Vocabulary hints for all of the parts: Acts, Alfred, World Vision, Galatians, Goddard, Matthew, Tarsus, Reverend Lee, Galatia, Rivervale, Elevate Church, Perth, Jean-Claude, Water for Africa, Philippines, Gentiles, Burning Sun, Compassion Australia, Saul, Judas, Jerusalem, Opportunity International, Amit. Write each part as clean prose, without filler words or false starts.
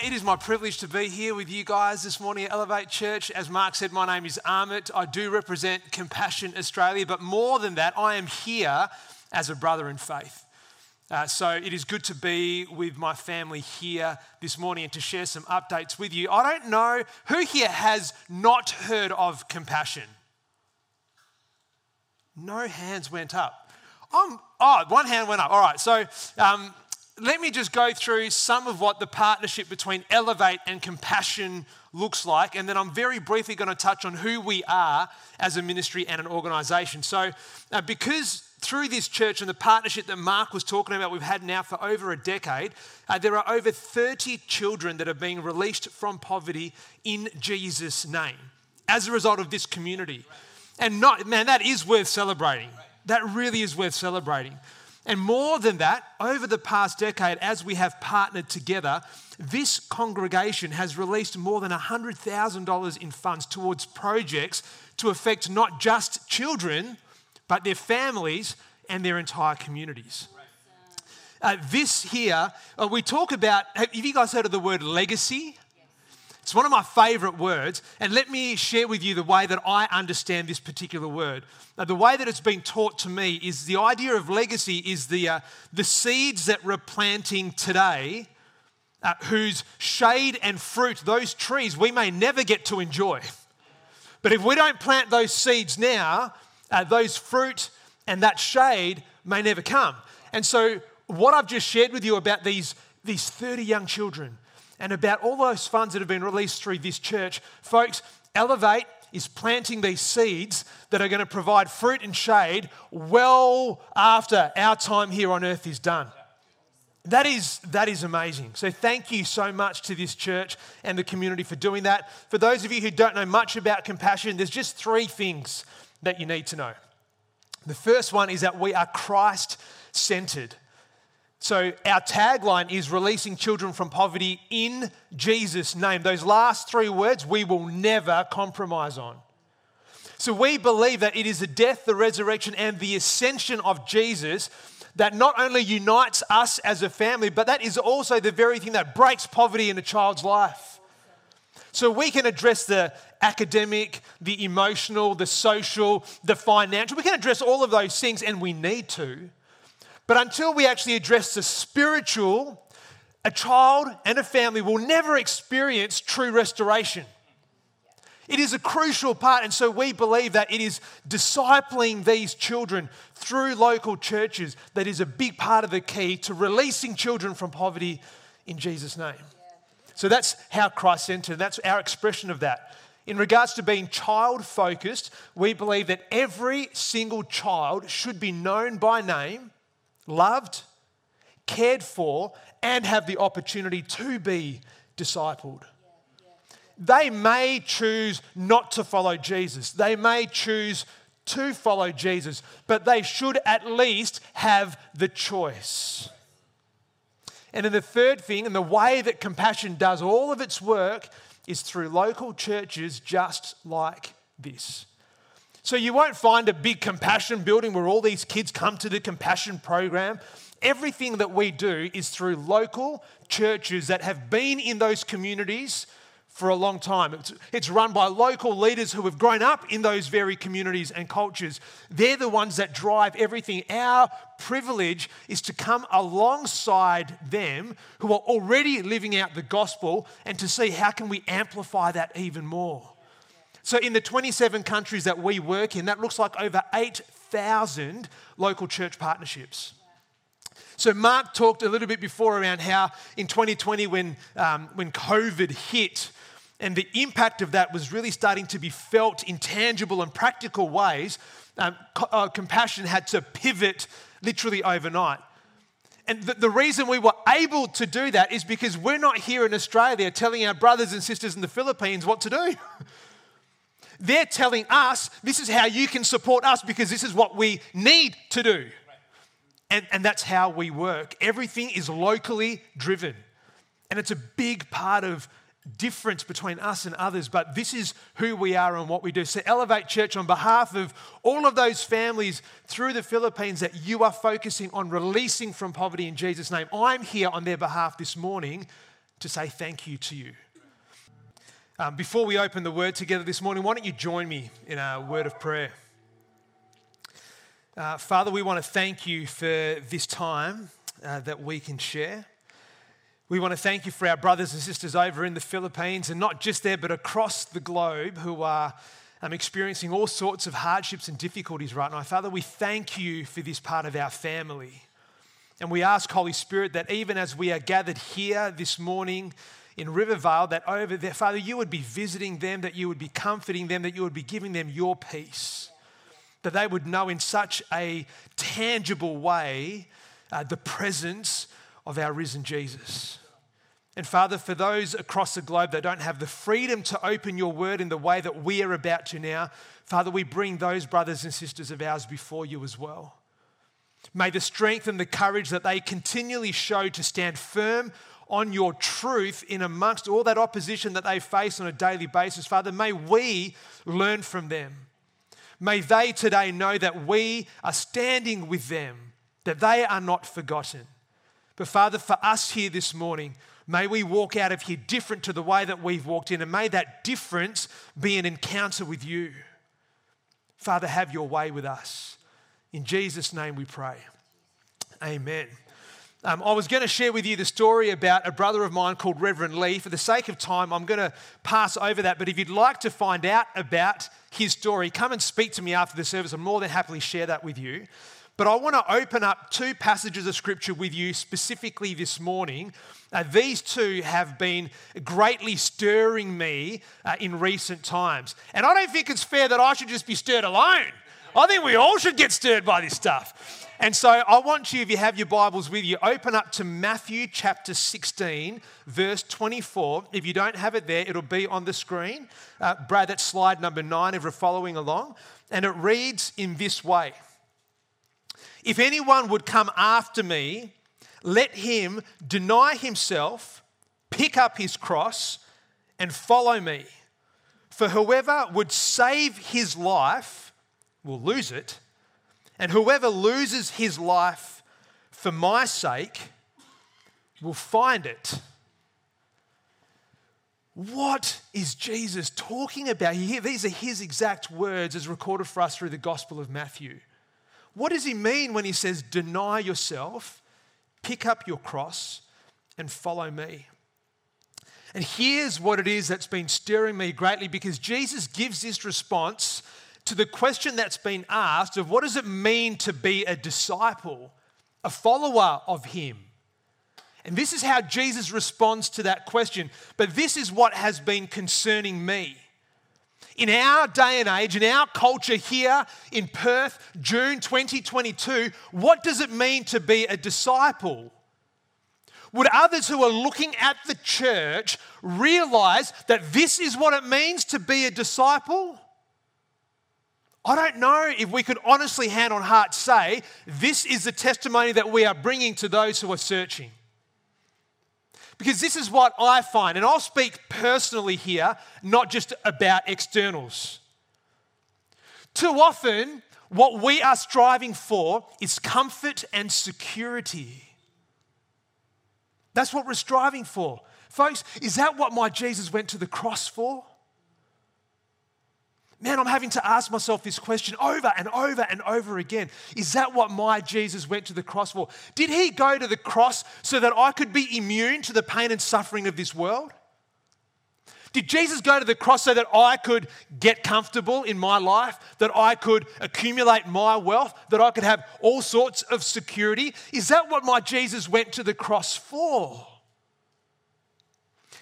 It is my privilege to be here with you guys this morning at Elevate Church. As Mark said, my name is Amit. I do represent Compassion Australia, but more than that, I am here as a brother in faith. So it is good to be with my family here this morning and to share some updates with you. I don't know who here has not heard of Compassion. No hands went up. One hand went up. All right, so let me just go through some of what the partnership between Elevate and Compassion looks like, and then I'm very briefly going to touch on who we are as a ministry and an organisation. So because through this church and the partnership that Mark was talking about we've had now for over a decade, there are over 30 children that are being released from poverty in Jesus' name as a result of this community. And that is worth celebrating. That really is worth celebrating. And more than that, over the past decade, as we have partnered together, this congregation has released more than $100,000 in funds towards projects to affect not just children, but their families and their entire communities. This here, we talk about, have you guys heard of the word legacy? It's one of my favourite words, and let me share with you the way that I understand this particular word. Now, the way that it's been taught to me is the idea of legacy is the seeds that we're planting today, whose shade and fruit, those trees, we may never get to enjoy. But if we don't plant those seeds now, those fruit and that shade may never come. And so what I've just shared with you about these 30 young children and about all those funds that have been released through this church, folks, Elevate is planting these seeds that are going to provide fruit and shade well after our time here on earth is done. That is amazing. So thank you so much to this church and the community for doing that. For those of you who don't know much about Compassion, there's just three things that you need to know. The first one is that we are Christ-centered. So our tagline is releasing children from poverty in Jesus' name. Those last three words we will never compromise on. So we believe that it is the death, the resurrection, and the ascension of Jesus that not only unites us as a family, but that is also the very thing that breaks poverty in a child's life. So we can address the academic, the emotional, the social, the financial. We can address all of those things, and we need to. But until we actually address the spiritual, a child and a family will never experience true restoration. It is a crucial part, and so we believe that it is discipling these children through local churches that is a big part of the key to releasing children from poverty in Jesus' name. So that's how Christ-centered, that's our expression of that. In regards to being child-focused, we believe that every single child should be known by name, loved, cared for, and have the opportunity to be discipled. They may choose not to follow Jesus. They may choose to follow Jesus, but they should at least have the choice. And then the third thing, and the way that Compassion does all of its work, is through local churches just like this. So you won't find a big Compassion building where all these kids come to the Compassion program. Everything that we do is through local churches that have been in those communities for a long time. It's run by local leaders who have grown up in those very communities and cultures. They're the ones that drive everything. Our privilege is to come alongside them who are already living out the gospel and to see how can we amplify that even more. So in the 27 countries that we work in, that looks like over 8,000 local church partnerships. So Mark talked a little bit before around how in 2020 when COVID hit and the impact of that was really starting to be felt in tangible and practical ways, Compassion had to pivot literally overnight. And the reason we were able to do that is because we're not here in Australia telling our brothers and sisters in the Philippines what to do. They're telling us this is how you can support us because this is what we need to do. And that's how we work. Everything is locally driven. And it's a big part of difference between us and others, but this is who we are and what we do. So Elevate Church, on behalf of all of those families through the Philippines that you are focusing on releasing from poverty in Jesus' name, I'm here on their behalf this morning to say thank you to you. Before we open the word together this morning, why don't you join me in a word of prayer? Father, we want to thank you for this time that we can share. We want to thank you for our brothers and sisters over in the Philippines, and not just there, but across the globe, who are experiencing all sorts of hardships and difficulties right now. Father, we thank you for this part of our family. And we ask, Holy Spirit, that even as we are gathered here this morning in Rivervale, that over there, Father, you would be visiting them, that you would be comforting them, that you would be giving them your peace, that they would know in such a tangible way the presence of our risen Jesus. And Father, for those across the globe that don't have the freedom to open your word in the way that we are about to now, Father, we bring those brothers and sisters of ours before you as well. May the strength and the courage that they continually show to stand firm on your truth in amongst all that opposition that they face on a daily basis, Father, may we learn from them. May they today know that we are standing with them, that they are not forgotten. But Father, for us here this morning, may we walk out of here different to the way that we've walked in, and may that difference be an encounter with you. Father, have your way with us. In Jesus' name we pray. Amen. I was going to share with you the story about a brother of mine called Reverend Lee. For the sake of time, I'm going to pass over that. But if you'd like to find out about his story, come and speak to me after the service. I'm more than happily share that with you. But I want to open up two passages of Scripture with you specifically this morning. These two have been greatly stirring me in recent times. And I don't think it's fair that I should just be stirred alone. I think we all should get stirred by this stuff. And so I want you, if you have your Bibles with you, open up to Matthew chapter 16, verse 24. If you don't have it there, it'll be on the screen. Brad, that's slide number 9 if you're following along. And it reads in this way. If anyone would come after me, let him deny himself, pick up his cross, and follow me. For whoever would save his life will lose it, and whoever loses his life for my sake will find it. What is Jesus talking about here? These are his exact words as recorded for us through the Gospel of Matthew. What does he mean when he says, deny yourself, pick up your cross, and follow me? And here's what it is that's been stirring me greatly, because Jesus gives this response to the question that's been asked of what does it mean to be a disciple, a follower of him? And this is how Jesus responds to that question. But this is what has been concerning me. In our day and age, in our culture here in Perth, June 2022, what does it mean to be a disciple? Would others who are looking at the church realize that this is what it means to be a disciple? I don't know if we could honestly, hand on heart, say this is the testimony that we are bringing to those who are searching. Because this is what I find, and I'll speak personally here, not just about externals. Too often, what we are striving for is comfort and security. That's what we're striving for. Folks, is that what my Jesus went to the cross for? Man, I'm having to ask myself this question over and over and over again. Is that what my Jesus went to the cross for? Did he go to the cross so that I could be immune to the pain and suffering of this world? Did Jesus go to the cross so that I could get comfortable in my life, that I could accumulate my wealth, that I could have all sorts of security? Is that what my Jesus went to the cross for?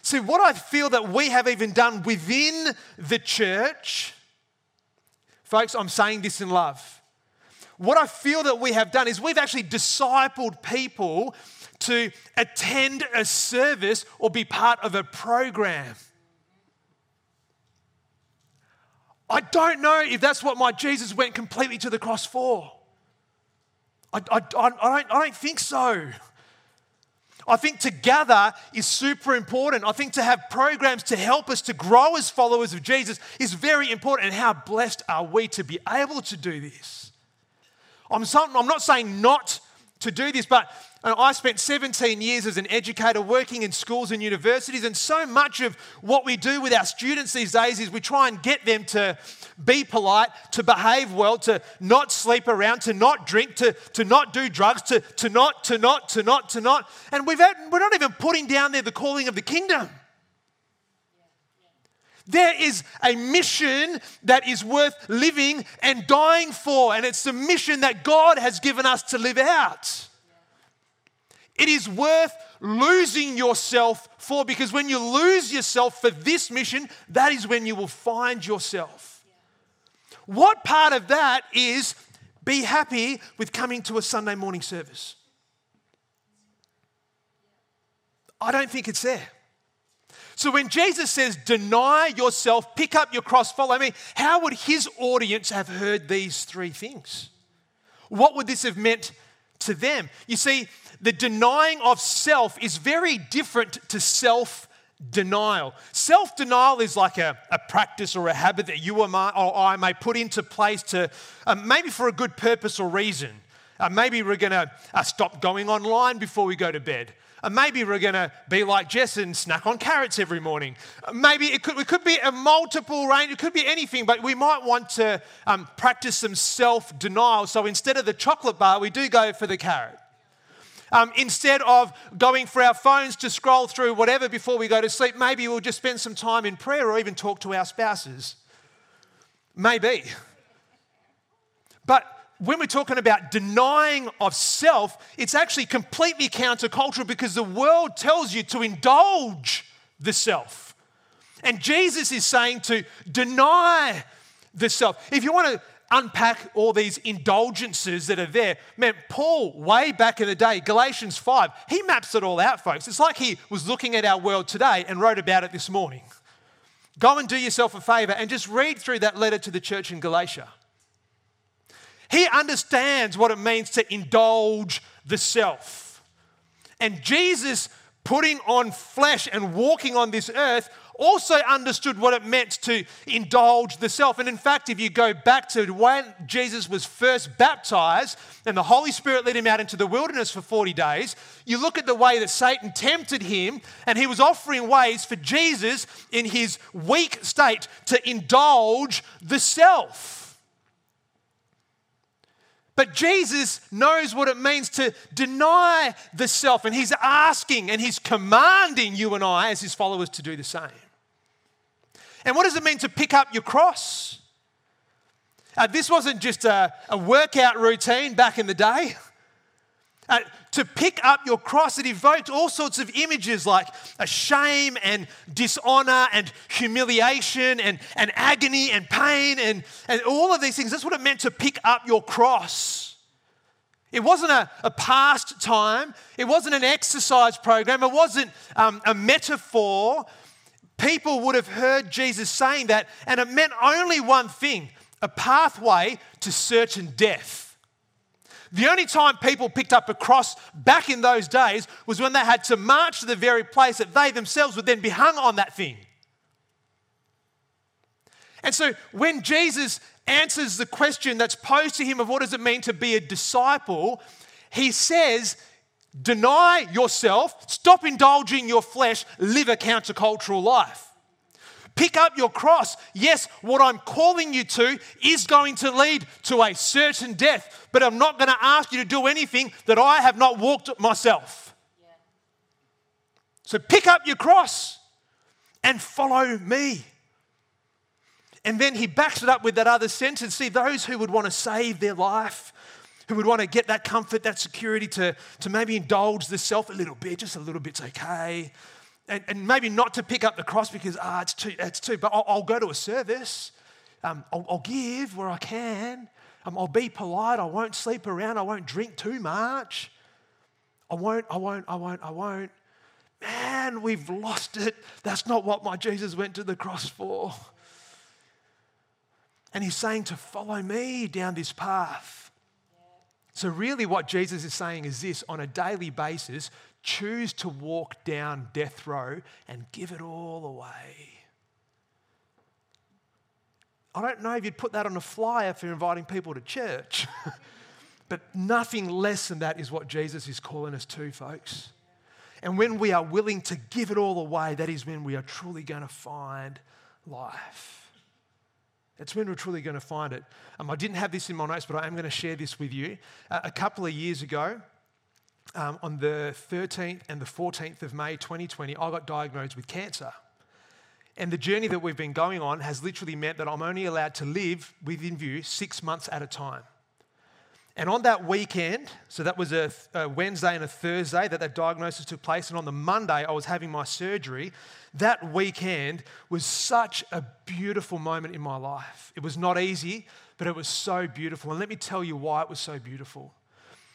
See, what I feel that we have even done within the church... Folks, I'm saying this in love. What I feel that we have done is we've actually discipled people to attend a service or be part of a program. I don't know if that's what my Jesus went completely to the cross for. I don't think so. I think to gather is super important. I think to have programs to help us to grow as followers of Jesus is very important. And how blessed are we to be able to do this? I'm not saying not to do this, but I spent 17 years as an educator working in schools and universities, and so much of what we do with our students these days is we try and get them to be polite, to behave well, to not sleep around, to not drink, to not do drugs, to not. And we're not even putting down there the calling of the kingdom. There is a mission that is worth living and dying for, and it's the mission that God has given us to live out. It is worth losing yourself for, because when you lose yourself for this mission, that is when you will find yourself. What part of that is be happy with coming to a Sunday morning service? I don't think it's there. So when Jesus says, deny yourself, pick up your cross, follow me, how would his audience have heard these three things? What would this have meant to them? You see, the denying of self is very different to self-denial. Self-denial is like a practice or a habit that you or I may put into place to maybe for a good purpose or reason. Maybe we're going to stop going online before we go to bed. Maybe we're going to be like Jess and snack on carrots every morning. Maybe it could be a multiple range. It could be anything, but we might want to practice some self-denial. So instead of the chocolate bar, we do go for the carrot. Instead of going for our phones to scroll through whatever before we go to sleep, maybe we'll just spend some time in prayer or even talk to our spouses. Maybe. But when we're talking about denying of self, it's actually completely countercultural, because the world tells you to indulge the self. And Jesus is saying to deny the self. If you want to unpack all these indulgences that are there, man, Paul, way back in the day, Galatians 5, he maps it all out, folks. It's like he was looking at our world today and wrote about it this morning. Go and do yourself a favor and just read through that letter to the church in Galatia. He understands what it means to indulge the self. And Jesus, putting on flesh and walking on this earth, also understood what it meant to indulge the self. And in fact, if you go back to when Jesus was first baptized and the Holy Spirit led him out into the wilderness for 40 days, you look at the way that Satan tempted him, and he was offering ways for Jesus in his weak state to indulge the self. But Jesus knows what it means to deny the self, and he's asking and he's commanding you and I as his followers to do the same. And what does it mean to pick up your cross? This wasn't just a workout routine back in the day. To pick up your cross, it evoked all sorts of images like a shame and dishonor and humiliation and agony and pain and all of these things. That's what it meant to pick up your cross. It wasn't a pastime. It wasn't an exercise program. It wasn't a metaphor. People would have heard Jesus saying that, and it meant only one thing, a pathway to certain death. The only time people picked up a cross back in those days was when they had to march to the very place that they themselves would then be hung on that thing. And so when Jesus answers the question that's posed to him of what does it mean to be a disciple, he says, deny yourself, stop indulging your flesh, live a countercultural life. Pick up your cross. Yes, what I'm calling you to is going to lead to a certain death, but I'm not going to ask you to do anything that I have not walked myself. Yeah. So pick up your cross and follow me. And then he backs it up with that other sentence. See, those who would want to save their life, who would want to get that comfort, that security to maybe indulge the self a little bit, just a little bit's okay. And maybe not to pick up the cross because, it's too, but I'll go to a service. I'll give where I can. I'll be polite. I won't sleep around. I won't drink too much. I won't. Man, we've lost it. That's not what my Jesus went to the cross for. And he's saying to follow me down this path. Yeah. So really what Jesus is saying is this: on a daily basis, choose to walk down death row and give it all away. I don't know if you'd put that on a flyer for inviting people to church, but nothing less than that is what Jesus is calling us to, folks. And when we are willing to give it all away, that is when we are truly going to find life. That's when we're truly going to find it. I didn't have this in my notes, but I am going to share this with you. A couple of years ago, on the 13th and the 14th of May 2020, I got diagnosed with cancer. And the journey that we've been going on has literally meant that I'm only allowed to live within view 6 months at a time. And on that weekend, so that was a Wednesday and a Thursday that diagnosis took place, and on the Monday I was having my surgery. That weekend was such a beautiful moment in my life. It was not easy, but it was so beautiful. And let me tell you why it was so beautiful.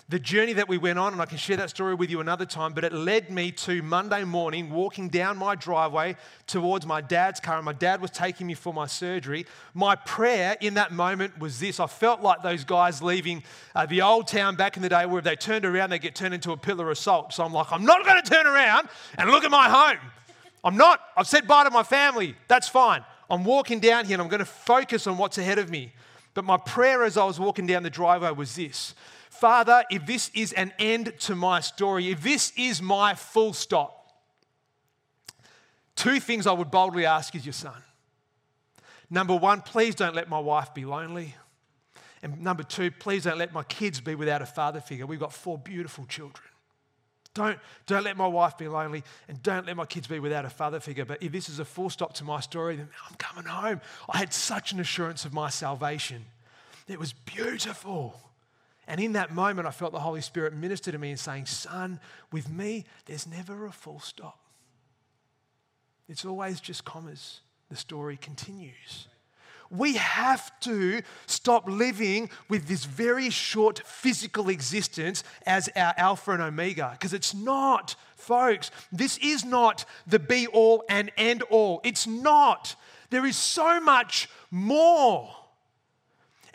The journey that we went on, and I can share that story with you another time, but it led me to Monday morning walking down my driveway towards my dad's car, and my dad was taking me for my surgery. My prayer in that moment was this: I felt like those guys leaving the old town back in the day, where if they turned around, they get turned into a pillar of salt. So I'm like, I'm not going to turn around and look at my home. I'm not. I've said bye to my family. That's fine. I'm walking down here and I'm going to focus on what's ahead of me. But my prayer as I was walking down the driveway was this: Father, if this is an end to my story, if this is my full stop, two things I would boldly ask is your son. Number one, please don't let my wife be lonely. And number two, please don't let my kids be without a father figure. We've got 4 beautiful children. Don't let my wife be lonely, and don't let my kids be without a father figure. But if this is a full stop to my story, then I'm coming home. I had such an assurance of my salvation. It was beautiful. And in that moment, I felt the Holy Spirit minister to me and saying, son, with me, there's never a full stop. It's always just commas. The story continues. We have to stop living with this very short physical existence as our alpha and omega, because it's not, folks, this is not the be all and end all. It's not. There is so much more.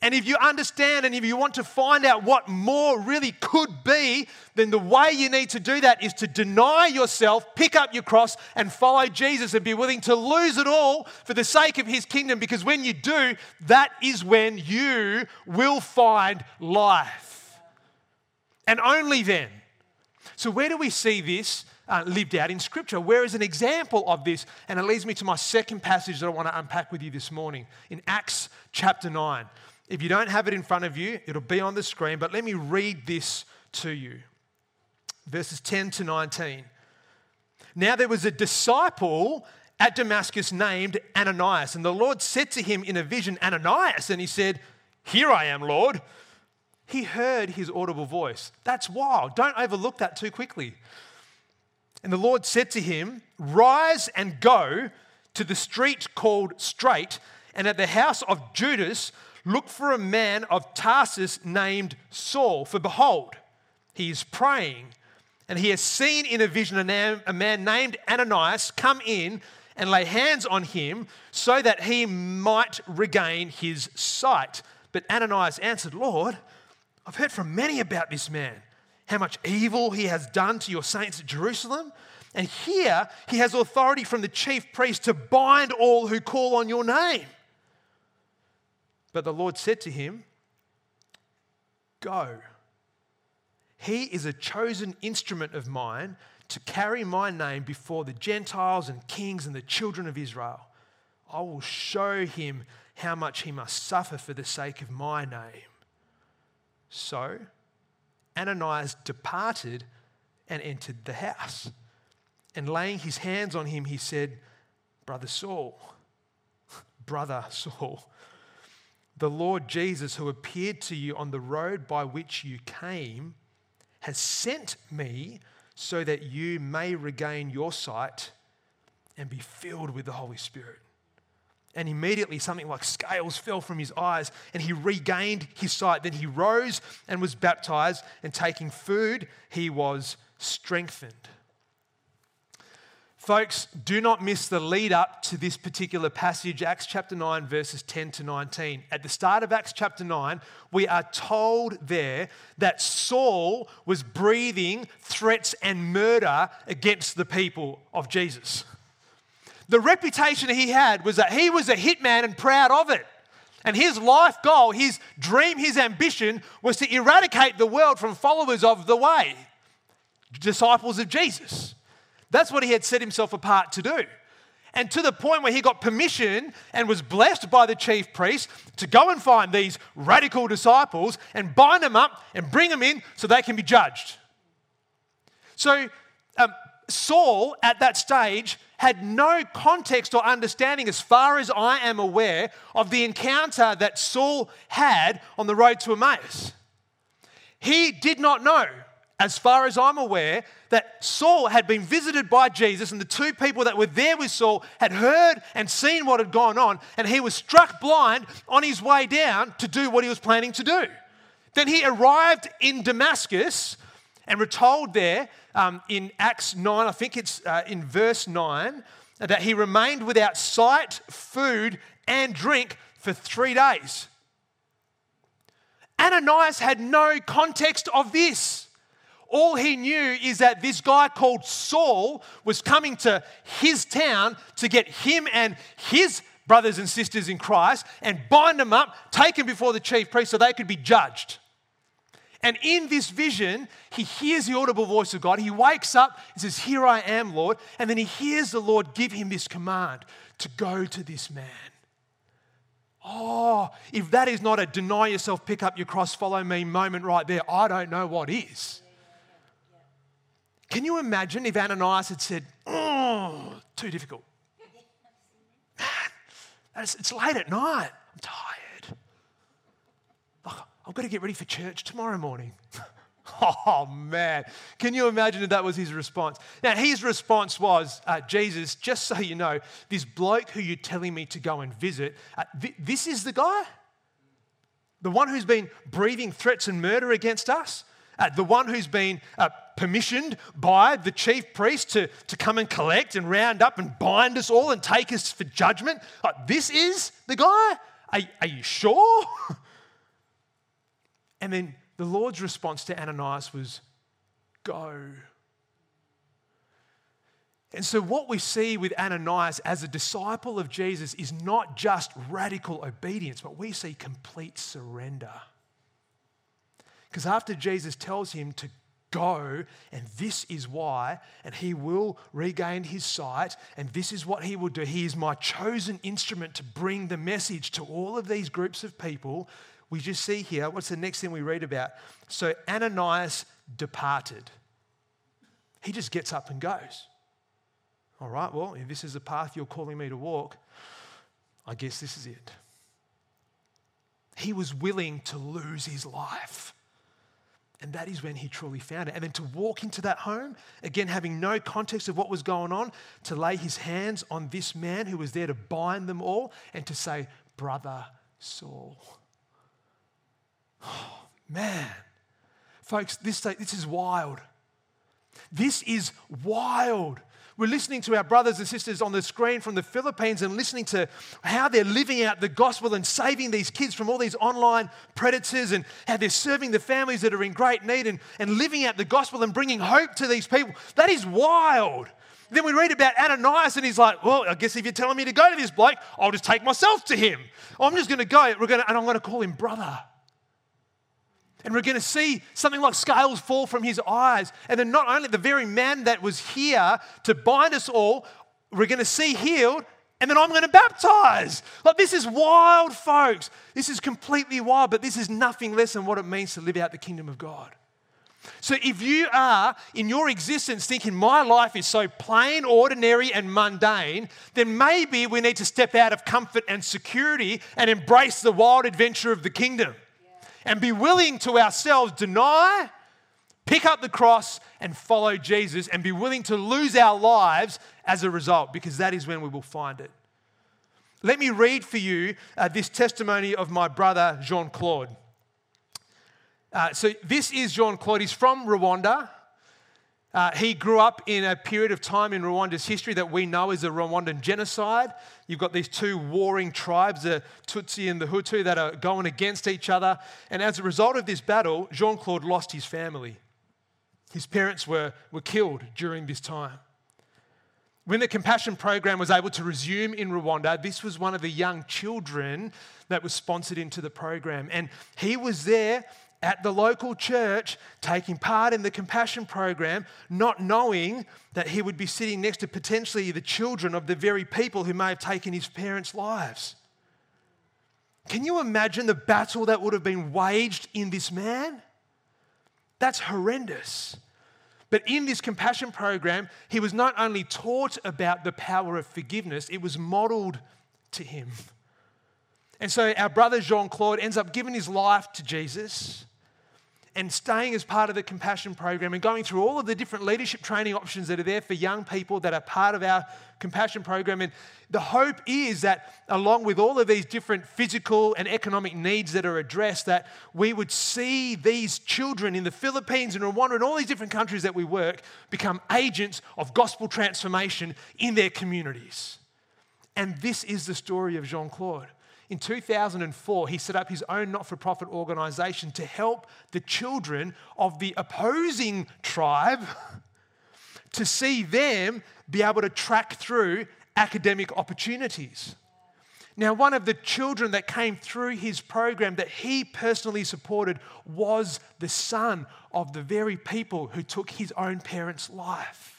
And if you understand and if you want to find out what more really could be, then the way you need to do that is to deny yourself, pick up your cross and follow Jesus, and be willing to lose it all for the sake of his kingdom, because when you do, that is when you will find life. And only then. So where do we see this lived out in Scripture? Where is an example of this? And it leads me to my second passage that I want to unpack with you this morning, in Acts chapter 9. If you don't have it in front of you, it'll be on the screen, but let me read this to you. Verses 10 to 19. Now there was a disciple at Damascus named Ananias, and the Lord said to him in a vision, Ananias, and he said, here I am, Lord. He heard his audible voice. That's wild. Don't overlook that too quickly. And the Lord said to him, rise and go to the street called Straight, and at the house of Judas, look for a man of Tarsus named Saul, for behold, he is praying, and he has seen in a vision a man named Ananias come in and lay hands on him so that he might regain his sight. But Ananias answered, Lord, I've heard from many about this man, how much evil he has done to your saints at Jerusalem, and here he has authority from the chief priest to bind all who call on your name. But the Lord said to him, go. He is a chosen instrument of mine to carry my name before the Gentiles and kings and the children of Israel. I will show him how much he must suffer for the sake of my name. So Ananias departed and entered the house. And laying his hands on him, he said, Brother Saul, the Lord Jesus, who appeared to you on the road by which you came, has sent me so that you may regain your sight and be filled with the Holy Spirit. And immediately something like scales fell from his eyes, and he regained his sight. Then he rose and was baptized, and taking food, he was strengthened. Folks, do not miss the lead up to this particular passage, Acts chapter 9, verses 10 to 19. At the start of Acts chapter 9, we are told there that Saul was breathing threats and murder against the people of Jesus. The reputation he had was that he was a hitman and proud of it. And his life goal, his dream, his ambition was to eradicate the world from followers of the way, disciples of Jesus. That's what he had set himself apart to do. And to the point where he got permission and was blessed by the chief priest to go and find these radical disciples and bind them up and bring them in so they can be judged. So Saul, at that stage, had no context or understanding, as far as I am aware, of the encounter that Saul had on the road to Emmaus. He did not know, as far as I'm aware, that Saul had been visited by Jesus, and the two people that were there with Saul had heard and seen what had gone on, and he was struck blind on his way down to do what he was planning to do. Then he arrived in Damascus, and we're told there in Acts 9, I think it's in verse 9, that he remained without sight, food, and drink for 3 days. Ananias had no context of this. All he knew is that this guy called Saul was coming to his town to get him and his brothers and sisters in Christ and bind them up, take them before the chief priest so they could be judged. And in this vision, he hears the audible voice of God. He wakes up and says, "Here I am, Lord." And then he hears the Lord give him this command to go to this man. Oh, if that is not a deny yourself, pick up your cross, follow me moment right there, I don't know what is. Can you imagine if Ananias had said, "Oh, too difficult. Man, it's late at night. I'm tired. Oh, I've got to get ready for church tomorrow morning." Oh, man. Can you imagine if that was his response? Now, his response was, "Jesus, just so you know, this bloke who you're telling me to go and visit, this is the guy? The one who's been breathing threats and murder against us? The one who's been permissioned by the chief priest to come and collect and round up and bind us all and take us for judgment? This is the guy? Are you sure?" And then the Lord's response to Ananias was, "Go." And so what we see with Ananias as a disciple of Jesus is not just radical obedience, but we see complete surrender. Because after Jesus tells him to go, and this is why, and he will regain his sight, and this is what he will do. He is my chosen instrument to bring the message to all of these groups of people. We just see here, what's the next thing we read about? So Ananias departed. He just gets up and goes. All right, well, if this is the path you're calling me to walk, I guess this is it. He was willing to lose his life. And that is when he truly found it. And then to walk into that home, again, having no context of what was going on, to lay his hands on this man who was there to bind them all and to say, "Brother Saul." Oh, man. Folks, this is wild. This is wild. We're listening to our brothers and sisters on the screen from the Philippines and listening to how they're living out the gospel and saving these kids from all these online predators and how they're serving the families that are in great need and living out the gospel and bringing hope to these people. That is wild. Then we read about Ananias and he's like, "Well, I guess if you're telling me to go to this bloke, I'll just take myself to him. I'm just going to go and I'm going to call him brother." And we're going to see something like scales fall from his eyes. And then not only the very man that was here to bind us all, we're going to see healed. And then I'm going to baptize. Like, this is wild, folks. This is completely wild, but this is nothing less than what it means to live out the kingdom of God. So if you are in your existence thinking my life is so plain, ordinary, and mundane, then maybe we need to step out of comfort and security and embrace the wild adventure of the kingdom. And be willing to ourselves deny, pick up the cross, and follow Jesus, and be willing to lose our lives as a result, because that is when we will find it. Let me read for you this testimony of my brother Jean-Claude. So this is Jean-Claude. He's from Rwanda. He grew up in a period of time in Rwanda's history that we know is the Rwandan genocide. You've got these two warring tribes, the Tutsi and the Hutu, that are going against each other. And as a result of this battle, Jean-Claude lost his family. His parents were killed during this time. When the Compassion program was able to resume in Rwanda, this was one of the young children that was sponsored into the program. And he was there at the local church taking part in the Compassion program, not knowing that he would be sitting next to potentially the children of the very people who may have taken his parents' lives. Can you imagine the battle that would have been waged in this man? That's horrendous. But in this Compassion program, he was not only taught about the power of forgiveness, it was modeled to him. And so our brother Jean-Claude ends up giving his life to Jesus and staying as part of the Compassion program and going through all of the different leadership training options that are there for young people that are part of our Compassion program. And the hope is that along with all of these different physical and economic needs that are addressed, that we would see these children in the Philippines and Rwanda and all these different countries that we work become agents of gospel transformation in their communities. And this is the story of Jean-Claude. In 2004, he set up his own not-for-profit organisation to help the children of the opposing tribe to see them be able to track through academic opportunities. Now, one of the children that came through his program that he personally supported was the son of the very people who took his own parents' life.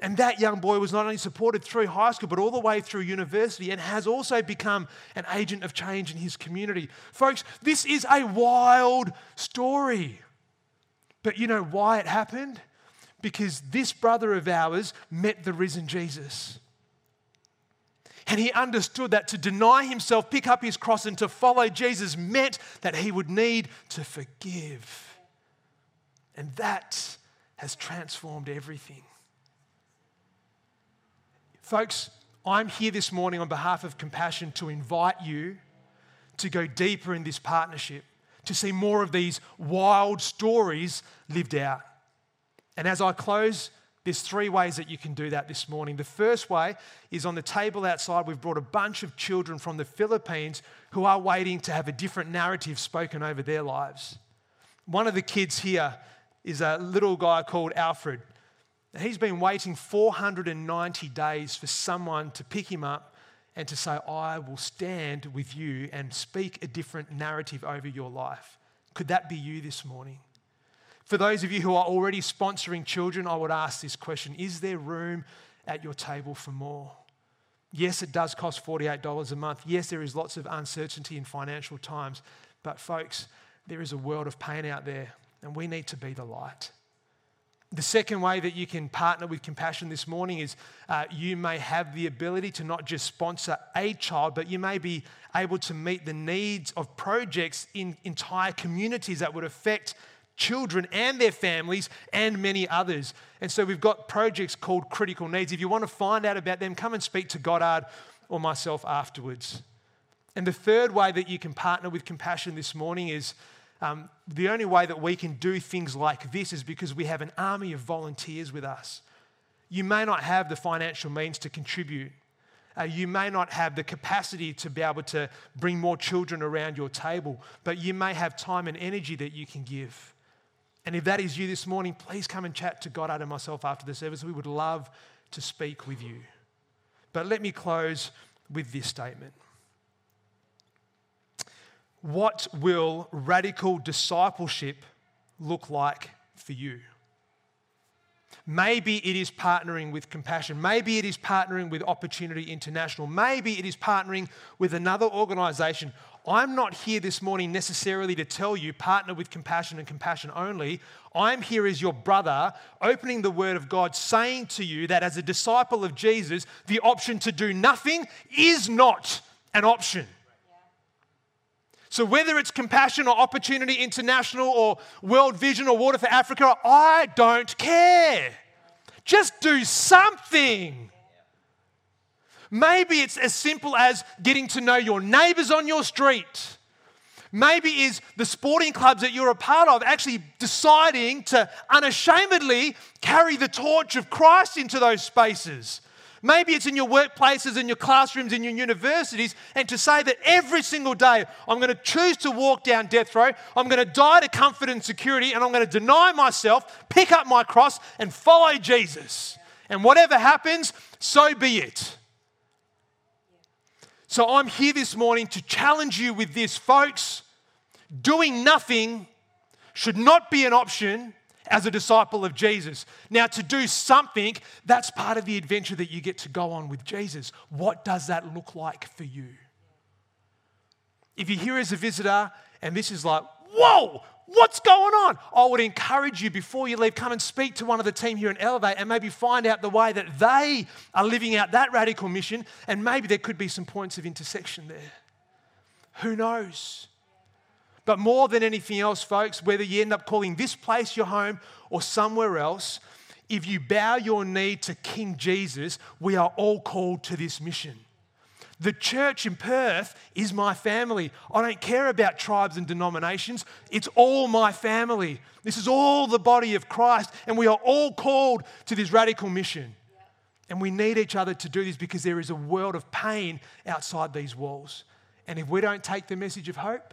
And that young boy was not only supported through high school, but all the way through university, and has also become an agent of change in his community. Folks, this is a wild story. But you know why it happened? Because this brother of ours met the risen Jesus. And he understood that to deny himself, pick up his cross, and to follow Jesus meant that he would need to forgive. And that has transformed everything. Folks, I'm here this morning on behalf of Compassion to invite you to go deeper in this partnership, to see more of these wild stories lived out. And as I close, there's three ways that you can do that this morning. The first way is on the table outside, we've brought a bunch of children from the Philippines who are waiting to have a different narrative spoken over their lives. One of the kids here is a little guy called Alfred. He's been waiting 490 days for someone to pick him up and to say, I will stand with you and speak a different narrative over your life. Could that be you this morning? For those of you who are already sponsoring children, I would ask this question: is there room at your table for more? Yes, it does cost $48 a month. Yes, there is lots of uncertainty in financial times. But folks, there is a world of pain out there, and we need to be the light. The second way that you can partner with Compassion this morning is you may have the ability to not just sponsor a child, but you may be able to meet the needs of projects in entire communities that would affect children and their families and many others. And so we've got projects called Critical Needs. If you want to find out about them, come and speak to Goddard or myself afterwards. And the third way that you can partner with Compassion this morning is the only way that we can do things like this is because we have an army of volunteers with us. You may not have the financial means to contribute. You may not have the capacity to be able to bring more children around your table, but you may have time and energy that you can give. And if that is you this morning, please come and chat to Goddard and myself after the service. We would love to speak with you. But let me close with this statement. What will radical discipleship look like for you? Maybe it is partnering with Compassion. Maybe it is partnering with Opportunity International. Maybe it is partnering with another organisation. I'm not here this morning necessarily to tell you partner with Compassion and Compassion only. I'm here as your brother, opening the Word of God, saying to you that as a disciple of Jesus, the option to do nothing is not an option. So whether it's Compassion or Opportunity International or World Vision or Water for Africa, I don't care. Just do something. Maybe it's as simple as getting to know your neighbours on your street. Maybe is the sporting clubs that you're a part of actually deciding to unashamedly carry the torch of Christ into those spaces. Maybe it's in your workplaces, in your classrooms, in your universities, and to say that every single day, I'm going to choose to walk down death row, I'm going to die to comfort and security, and I'm going to deny myself, pick up my cross, and follow Jesus. And whatever happens, so be it. So I'm here this morning to challenge you with this, folks. Doing nothing should not be an option as a disciple of Jesus. Now, to do something, that's part of the adventure that you get to go on with Jesus. What does that look like for you? If you're here as a visitor and this is like, whoa, what's going on? I would encourage you before you leave, come and speak to one of the team here in Elevate and maybe find out the way that they are living out that radical mission, and maybe there could be some points of intersection there. Who knows? But more than anything else, folks, whether you end up calling this place your home or somewhere else, if you bow your knee to King Jesus, we are all called to this mission. The church in Perth is my family. I don't care about tribes and denominations. It's all my family. This is all the body of Christ, and we are all called to this radical mission. And we need each other to do this because there is a world of pain outside these walls. And if we don't take the message of hope,